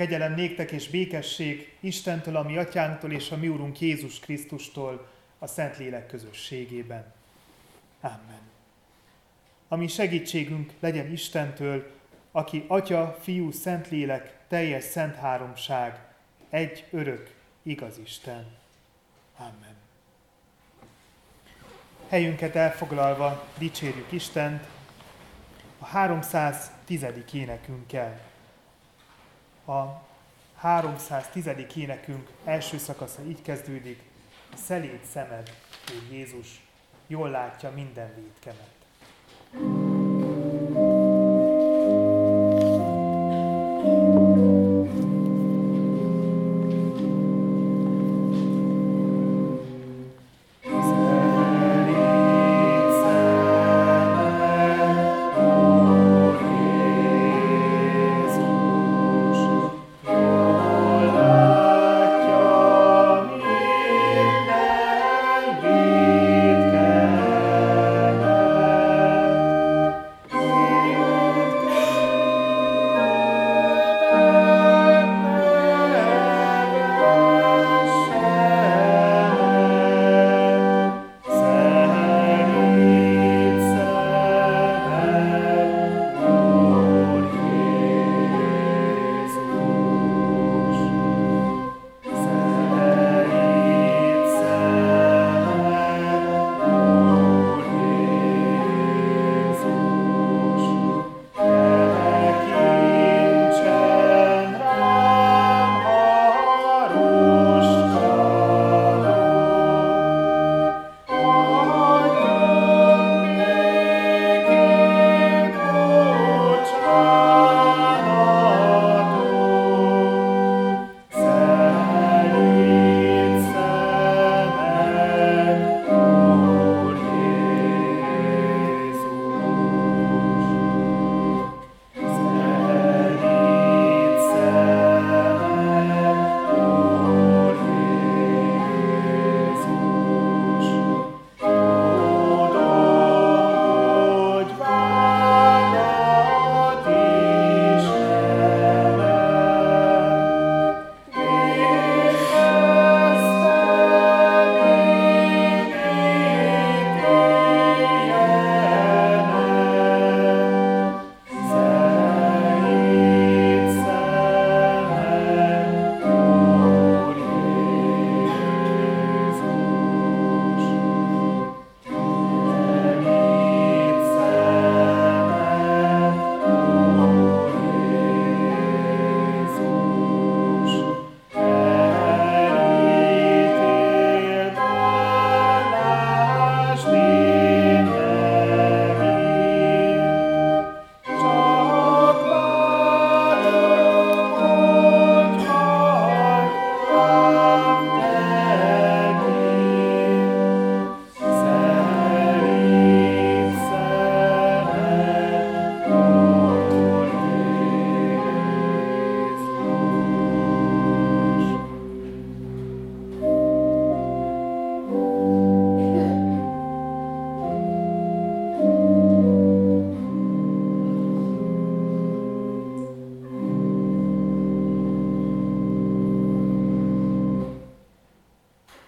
Kegyelem néktek és békesség Istentől, a mi Atyánktól és a mi Urunk Jézus Krisztustól a Szentlélek közösségében. Amen. A mi segítségünk legyen Istentől, aki Atya, Fiú, Szentlélek, teljes szent háromság, egy örök, igaz Isten. Amen. Helyünket elfoglalva dicsérjük Istent a 310. énekünkkel. A 310. énekünk első szakasza így kezdődik: szelíd szemed, Úr Jézus, jól látja minden vétkemet.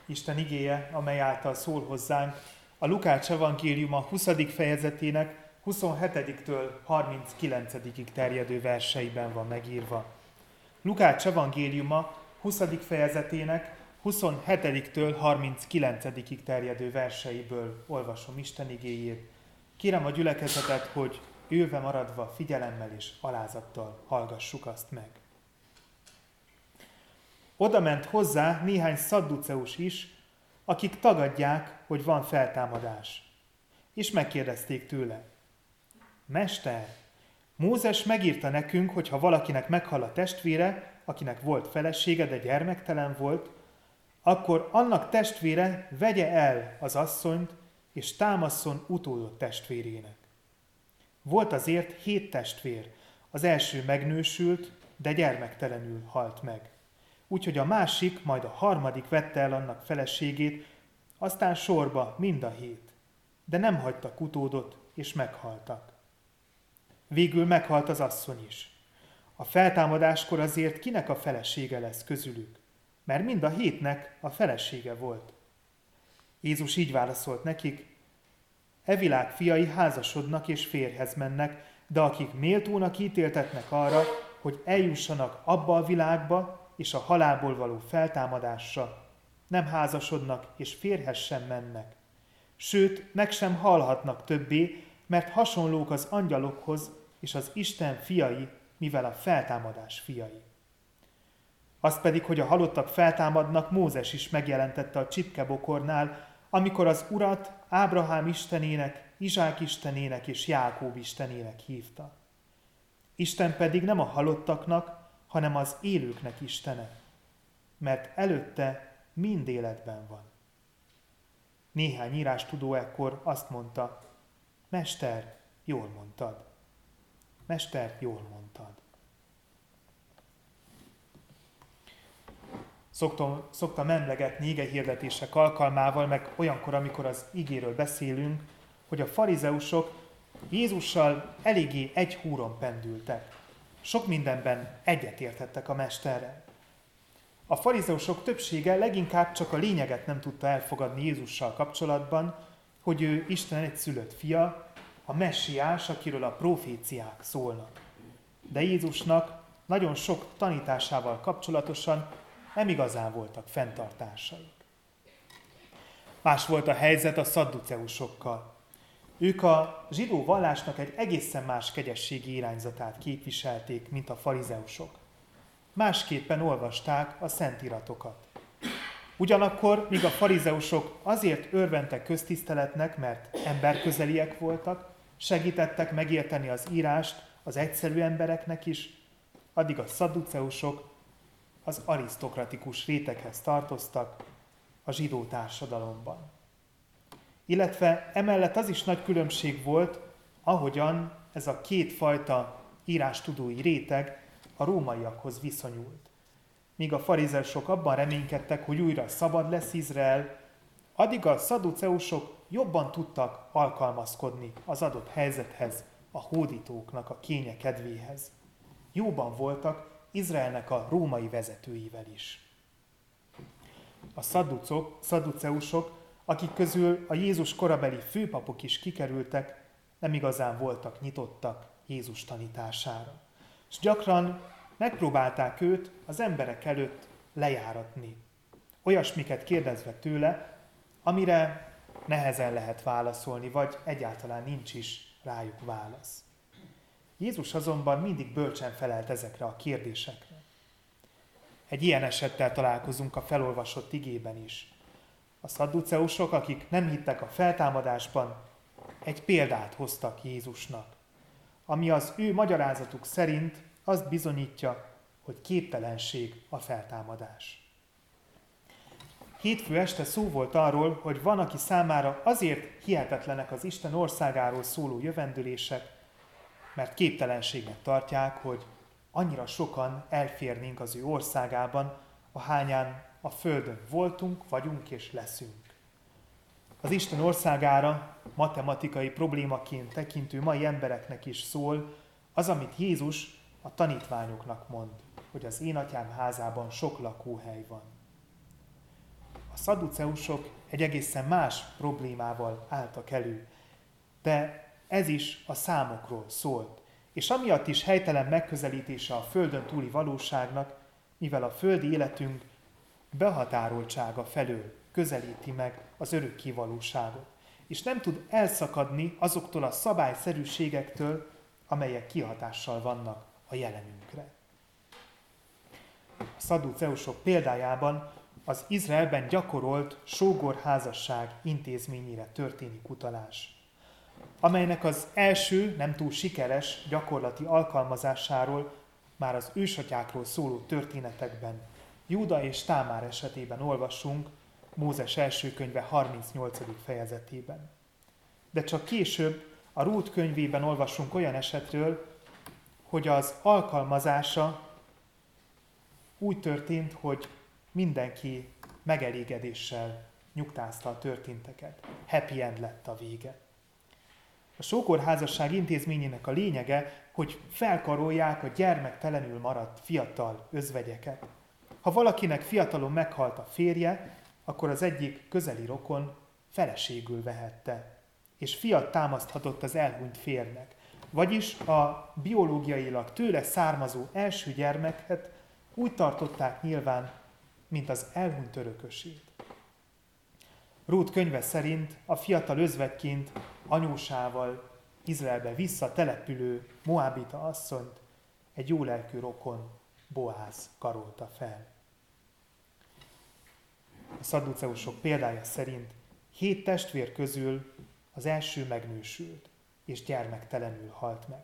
Isten igéje, amely által szól hozzánk, a Lukács evangéliuma 20. fejezetének 27-től 39-ig terjedő verseiben van megírva. Lukács evangéliuma 20. fejezetének 27-től 39-ig terjedő verseiből olvasom Isten igéjét. Kérem a gyülekezetet, hogy ülve maradva figyelemmel és alázattal hallgassuk azt meg. Oda ment hozzá néhány szadduceus is, akik tagadják, hogy van feltámadás. És megkérdezték tőle: Mester, Mózes megírta nekünk, hogy ha valakinek meghal a testvére, akinek volt felesége, de gyermektelen volt, akkor annak testvére vegye el az asszonyt, és támasszon utódot testvérének. Volt azért 7 testvér, az első megnősült, de gyermektelenül halt meg. Úgyhogy a másik, majd a harmadik vette el annak feleségét, aztán sorba mind a 7, de nem hagytak utódot, és meghaltak. Végül meghalt az asszony is. A A feltámadáskor azért kinek a felesége lesz közülük? Mert mind a hétnek a felesége volt. Jézus így válaszolt nekik, e világ fiai házasodnak és férjhez mennek, de akik méltónak ítéltetnek arra, hogy eljussanak abba a világba és a halálból való feltámadásra, nem házasodnak és férjhez sem mennek. Sőt, meg sem halhatnak többé, mert hasonlók az angyalokhoz és az Isten fiai, mivel a feltámadás fiai. Az pedig, hogy a halottak feltámadnak, Mózes is megjelentette a csipkebokornál, amikor az Urat Ábrahám istenének, Izsák istenének és Jákób istenének hívta. Isten pedig nem a halottaknak, hanem az élőknek istene, mert előtte mind életben van. Néhány írástudó ekkor azt mondta, Mester, jól mondtad. Mester, jól mondtad. Szoktam emlegetni igehirdetések alkalmával, meg olyankor, amikor az igéről beszélünk, hogy a farizeusok Jézussal eléggé egy húron pendültek. Sok mindenben egyetértettek a mesterrel. A farizeusok többsége leginkább csak a lényeget nem tudta elfogadni Jézussal kapcsolatban, hogy ő Isten egyszülött fia, a messiás, akiről a proféciák szólnak. De Jézusnak nagyon sok tanításával kapcsolatosan nem igazán voltak fenntartásaik. Más volt a helyzet a szadduceusokkal. Ők a zsidó vallásnak egy egészen más kegyességi irányzatát képviselték, mint a farizeusok. Másképpen olvasták a Szentiratokat. Ugyanakkor, míg a farizeusok azért örventek köztiszteletnek, mert emberközeliek voltak, segítettek megérteni az írást az egyszerű embereknek is, addig a szadduceusok az arisztokratikus réteghez tartoztak a zsidó társadalomban. Illetve emellett az is nagy különbség volt, ahogyan ez a kétfajta írástudói réteg a rómaiakhoz viszonyult. Míg a farizeusok abban reménykedtek, hogy újra szabad lesz Izrael, addig a szadduceusok jobban tudtak alkalmazkodni az adott helyzethez, a hódítóknak a kénye kedvéhez. Jóban voltak Izraelnek a római vezetőivel is. A szadduceusok, akik közül a Jézus korabeli főpapok is kikerültek, nem igazán voltak nyitottak Jézus tanítására. És gyakran megpróbálták őt az emberek előtt lejáratni. Olyasmiket kérdezve tőle, amire nehezen lehet válaszolni, vagy egyáltalán nincs is rájuk válasz. Jézus azonban mindig bölcsen felelt ezekre a kérdésekre. Egy ilyen esettel találkozunk a felolvasott igében is. A szadduceusok, akik nem hittek a feltámadásban, egy példát hoztak Jézusnak, ami az ő magyarázatuk szerint azt bizonyítja, hogy képtelenség a feltámadás. Hétfő este szó volt arról, hogy van, aki számára azért hihetetlenek az Isten országáról szóló jövendőlések, mert képtelenségnek tartják, hogy annyira sokan elférnénk az ő országában, ahányan a Földön voltunk, vagyunk és leszünk. Az Isten országára matematikai problémaként tekintő mai embereknek is szól az, amit Jézus a tanítványoknak mond, hogy az én atyám házában sok lakóhely van. A szadduceusok egy egészen más problémával álltak elő, de ez is a számokról szólt, és amiatt is helytelen megközelítése a földön túli valóságnak, mivel a földi életünk behatároltsága felől közelíti meg az örökké valóságot, és nem tud elszakadni azoktól a szabályszerűségektől, amelyek kihatással vannak a jelenünkre. A szadduceusok példájában az Izraelben gyakorolt sógorházasság intézményére történik utalás, amelynek az első, nem túl sikeres gyakorlati alkalmazásáról már az ősatyákról szóló történetekben, Júda és Támár esetében olvasunk, Mózes első könyve 38. fejezetében. De csak később a Rút könyvében olvasunk olyan esetről, hogy az alkalmazása úgy történt, hogy mindenki megelégedéssel nyugtázta a történteket. Happy end lett a vége. A Sógorházasság intézményének a lényege, hogy felkarolják a gyermektelenül maradt fiatal özvegyeket. Ha valakinek fiatalon meghalt a férje, akkor az egyik közeli rokon feleségül vehette, és fiat támaszthatott az elhunyt férjnek. Vagyis a biológiailag tőle származó első gyermeket úgy tartották nyilván, mint az elhunyt örökösét. Rút könyve szerint a fiatal özvegyként anyósával Izraelbe visszatelepülő moábita asszonyt egy jólelkű rokon, Boáz karolta fel. A szadduceusok példája szerint 7 testvér közül az első megnősült és gyermektelenül halt meg.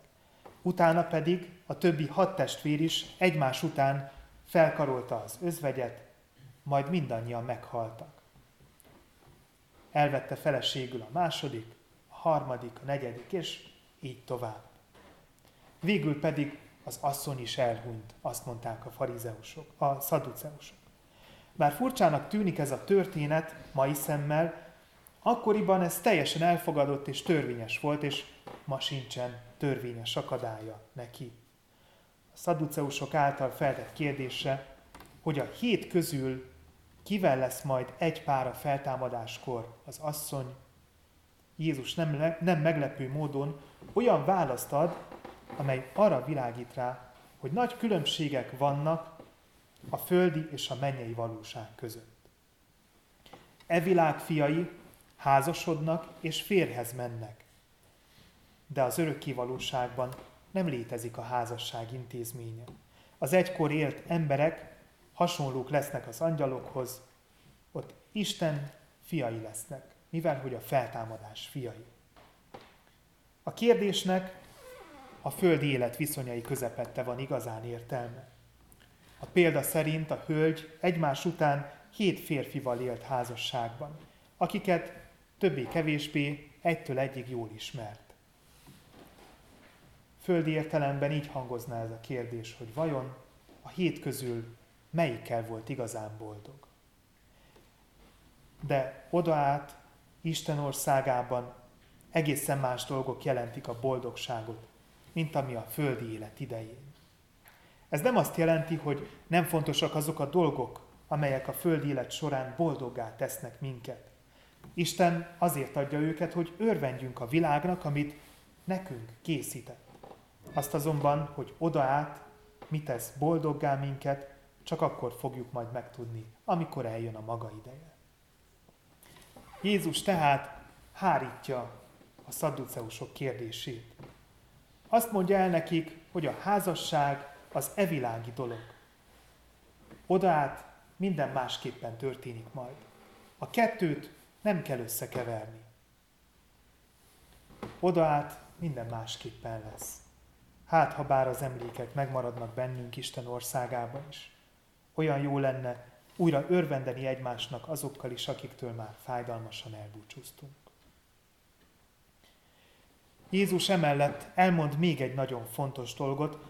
Utána pedig a többi 6 testvér is egymás után felkarolta az özvegyet, majd mindannyian meghaltak. Elvette feleségül a második, a harmadik, a negyedik, és így tovább. Végül pedig az asszony is elhunyt, azt mondták a farizeusok, a szadduceusok. Bár furcsának tűnik ez a történet mai szemmel, akkoriban ez teljesen elfogadott és törvényes volt, és ma sincsen törvényes akadálya neki. A szadduceusok által feltett kérdése, hogy a 7 közül kivel lesz majd egy pár a feltámadáskor az asszony, Jézus nem meglepő módon olyan választ ad, amely arra világít rá, hogy nagy különbségek vannak a földi és a mennyei valóság között. E világ fiai házasodnak és férjhez mennek, de az örökké valóságban nem létezik a házasság intézménye. Az egykor élt emberek hasonlók lesznek az angyalokhoz, ott Isten fiai lesznek, mivel hogy a feltámadás fiai. A kérdésnek a földi élet viszonyai közepette van igazán értelme. A példa szerint a hölgy egymás után 7 férfival élt házasságban, akiket többé-kevésbé egytől egyig jól ismert. Földi értelemben így hangozna ez a kérdés, hogy vajon a 7 közül melyikkel volt igazán boldog. De odaát Isten országában egészen más dolgok jelentik a boldogságot, mint ami a földi élet idején. Ez nem azt jelenti, hogy nem fontosak azok a dolgok, amelyek a földi élet során boldoggá tesznek minket. Isten azért adja őket, hogy örvendjünk a világnak, amit nekünk készített. Azt azonban, hogy odaát mi tesz boldoggá minket, csak akkor fogjuk majd megtudni, amikor eljön a maga ideje. Jézus tehát hárítja a szadduceusok kérdését. Azt mondja el nekik, hogy a házasság az evilági dolog. Odaát minden másképpen történik majd. A kettőt nem kell összekeverni. Odaát minden másképpen lesz. Hát, ha bár az emlékek megmaradnak bennünk Isten országában is. Olyan jó lenne újra örvendeni egymásnak azokkal is, akiktől már fájdalmasan elbúcsúztunk. Jézus emellett elmond még egy nagyon fontos dolgot,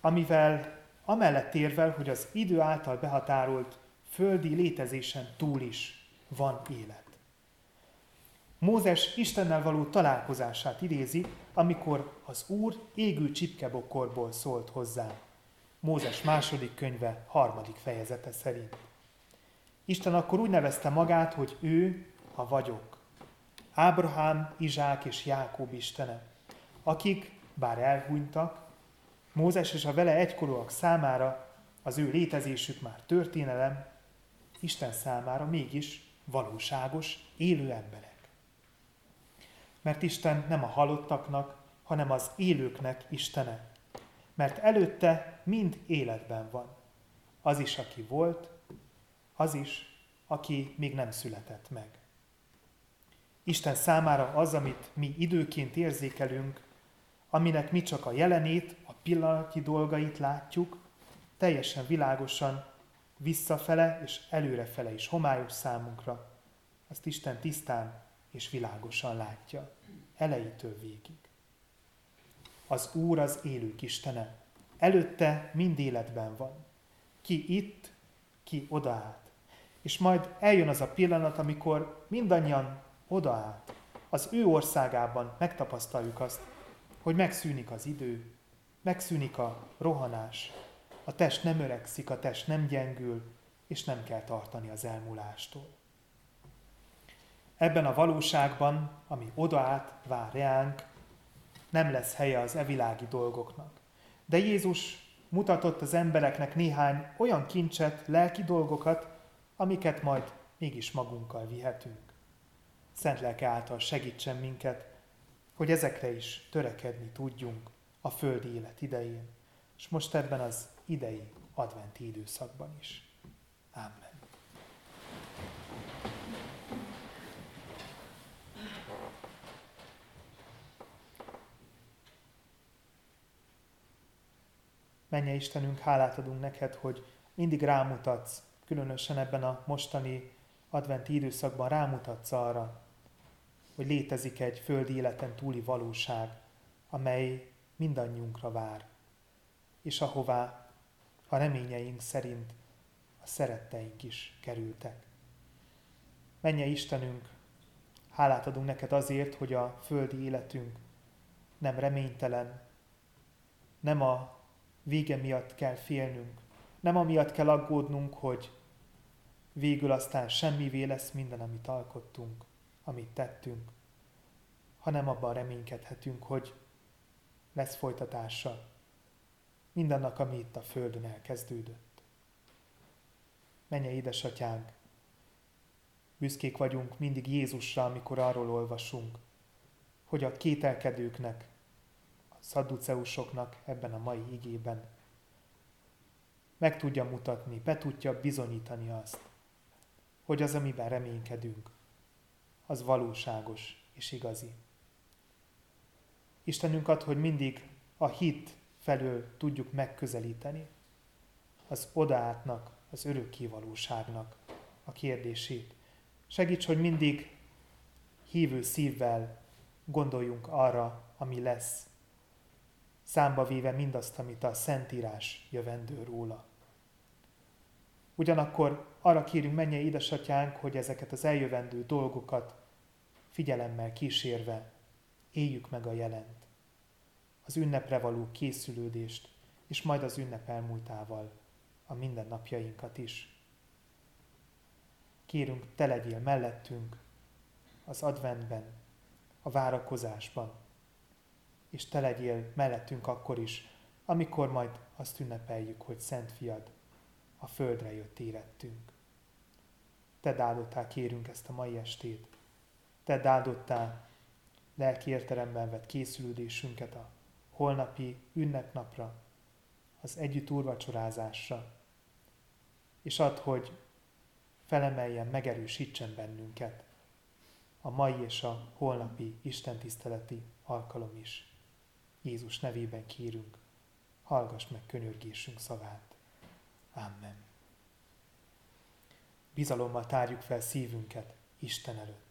amivel amellett érvel, hogy az idő által behatárolt földi létezésen túl is van élet. Mózes Istennel való találkozását idézi, amikor az Úr égő csipkebokorból szólt hozzá. Mózes második könyve 3. fejezete szerint. Isten akkor úgy nevezte magát, hogy ő a Vagyok. Ábrahám, Izsák és Jákob Istene, akik, bár elhunytak, Mózes és a vele egykorúak számára az ő létezésük már történelem, Isten számára mégis valóságos, élő emberek. Mert Isten nem a halottaknak, hanem az élőknek Istene. Mert előtte mind életben van. Az is, aki volt, az is, aki még nem született meg. Isten számára az, amit mi időként érzékelünk, aminek mi csak a jelenét, a pillanatnyi dolgait látjuk, teljesen világosan visszafele és előrefele is homályos számunkra. Azt Isten tisztán és világosan látja, elejétől végig. Az Úr az élők Istene, előtte mind életben van. Ki itt, ki odaállt. És majd eljön az a pillanat, amikor mindannyian odaállt, az ő országában megtapasztaljuk azt, hogy megszűnik az idő, megszűnik a rohanás, a test nem öregszik, a test nem gyengül, és nem kell tartani az elmúlástól. Ebben a valóságban, ami odaát vár reánk, nem lesz helye az evilági dolgoknak. De Jézus mutatott az embereknek néhány olyan kincset, lelki dolgokat, amiket majd mégis magunkkal vihetünk. Szent lelke által segítsen minket, hogy ezekre is törekedni tudjunk a földi élet idején, és most ebben az idei adventi időszakban is. Amen. Mennyei Istenünk, hálát adunk neked, hogy mindig rámutatsz, különösen ebben a mostani adventi időszakban rámutatsz arra, hogy létezik egy földi életen túli valóság, amely mindannyiunkra vár, és ahová a reményeink szerint a szeretteink is kerültek. Mennyei Istenünk, hálát adunk neked azért, hogy a földi életünk nem reménytelen, nem a vége miatt kell félnünk, nem amiatt kell aggódnunk, hogy végül aztán semmivé lesz minden, amit alkottunk, amit tettünk, hanem abban reménykedhetünk, hogy lesz folytatása mindannak, ami itt a Földön elkezdődött. Mennyei édesatyánk, büszkék vagyunk mindig Jézusra, amikor arról olvasunk, hogy a kételkedőknek, a szadduceusoknak ebben a mai igében meg tudja mutatni, be tudja bizonyítani azt, hogy az, amiben reménykedünk, az valóságos és igazi. Istenünk ad, hogy mindig a hit felől tudjuk megközelíteni az odaátnak, az örökké valóságnak a kérdését. Segíts, hogy mindig hívő szívvel gondoljunk arra, ami lesz, számba véve mindazt, amit a Szentírás jövendő róla. Ugyanakkor arra kérünk, mennyei édesatyánk, hogy ezeket az eljövendő dolgokat figyelemmel kísérve éljük meg a jelent, az ünnepre való készülődést, és majd az ünnep elmúltával a mindennapjainkat is. Kérünk, te legyél mellettünk az adventben, a várakozásban, és te legyél mellettünk akkor is, amikor majd azt ünnepeljük, hogy Szent Fiad a földre jött érettünk. Tedd áldottá kérünk ezt a mai estét, tedd áldottá lelki értelemben vett készülődésünket a holnapi ünnepnapra, az együtt úrvacsorázásra, és add, hogy felemeljen, megerősítsen bennünket a mai és a holnapi istentiszteleti alkalom is. Jézus nevében kérünk, hallgass meg könyörgésünk szavát. Amen. Bizalommal tárjuk fel szívünket Isten előtt.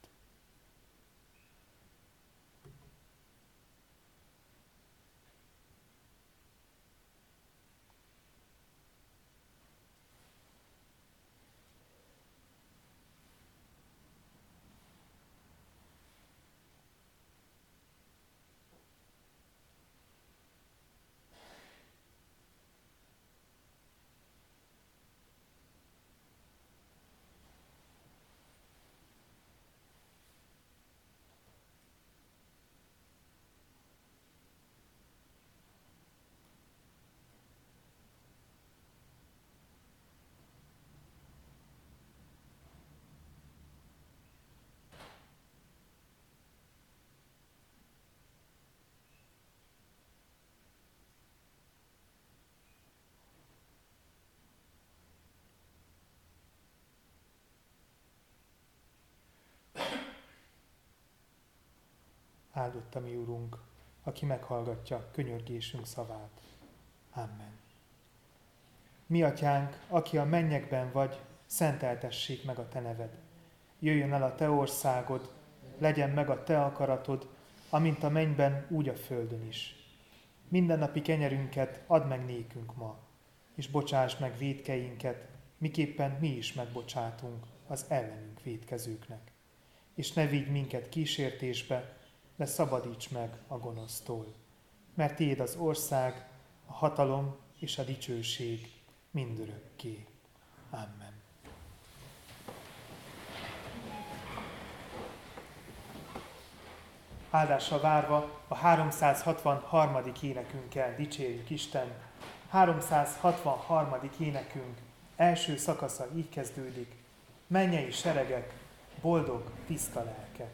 Áldott a mi Úrunk, aki meghallgatja könyörgésünk szavát. Amen. Mi Atyánk, aki a mennyekben vagy, szenteltessék meg a Te neved. Jöjjön el a Te országod, legyen meg a Te akaratod, amint a mennyben, úgy a földön is. Mindennapi kenyerünket add meg nékünk ma, és bocsáss meg vétkeinket, miképpen mi is megbocsátunk az ellenünk vétkezőknek. és ne vigy minket kísértésbe, de szabadíts meg a gonosztól. Mert tiéd az ország, a hatalom és a dicsőség mindörökké. Amen. Áldásra várva a 363. énekünkkel dicsérjük Isten. 363. énekünk első szakasza így kezdődik. Mennyei seregek, boldog, tiszta lelkek.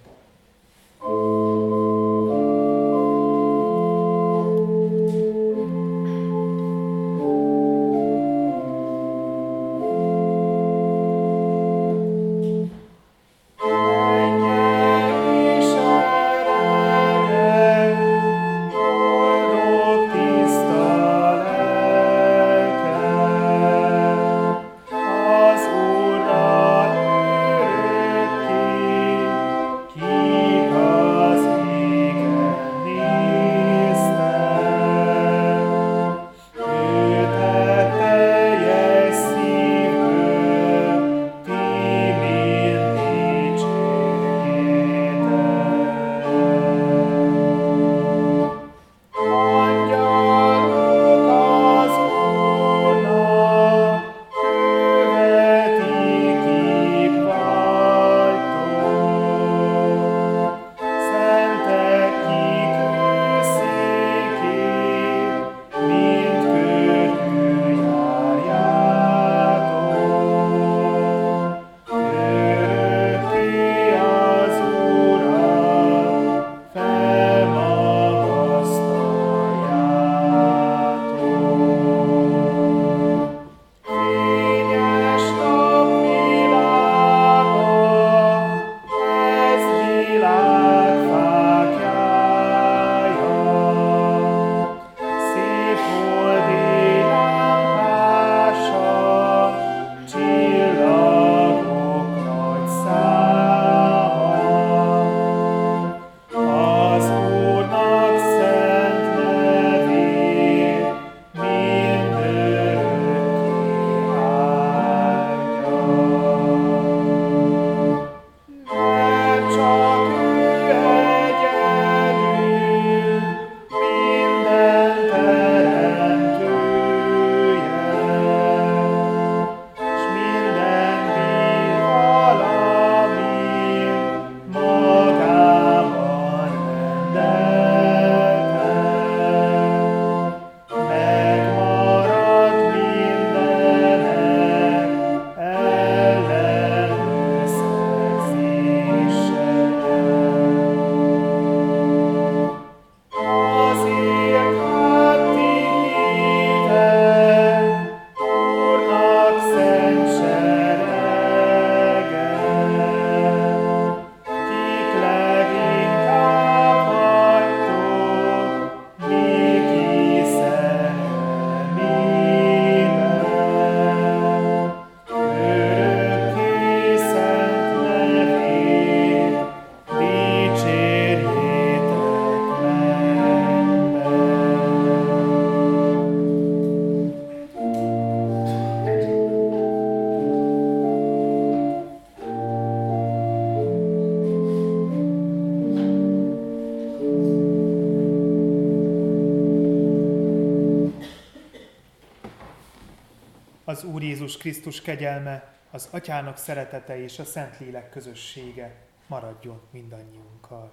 Az Úr Jézus Krisztus kegyelme, az Atyának szeretete és a Szentlélek közössége maradjon mindannyiunkkal.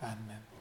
Amen.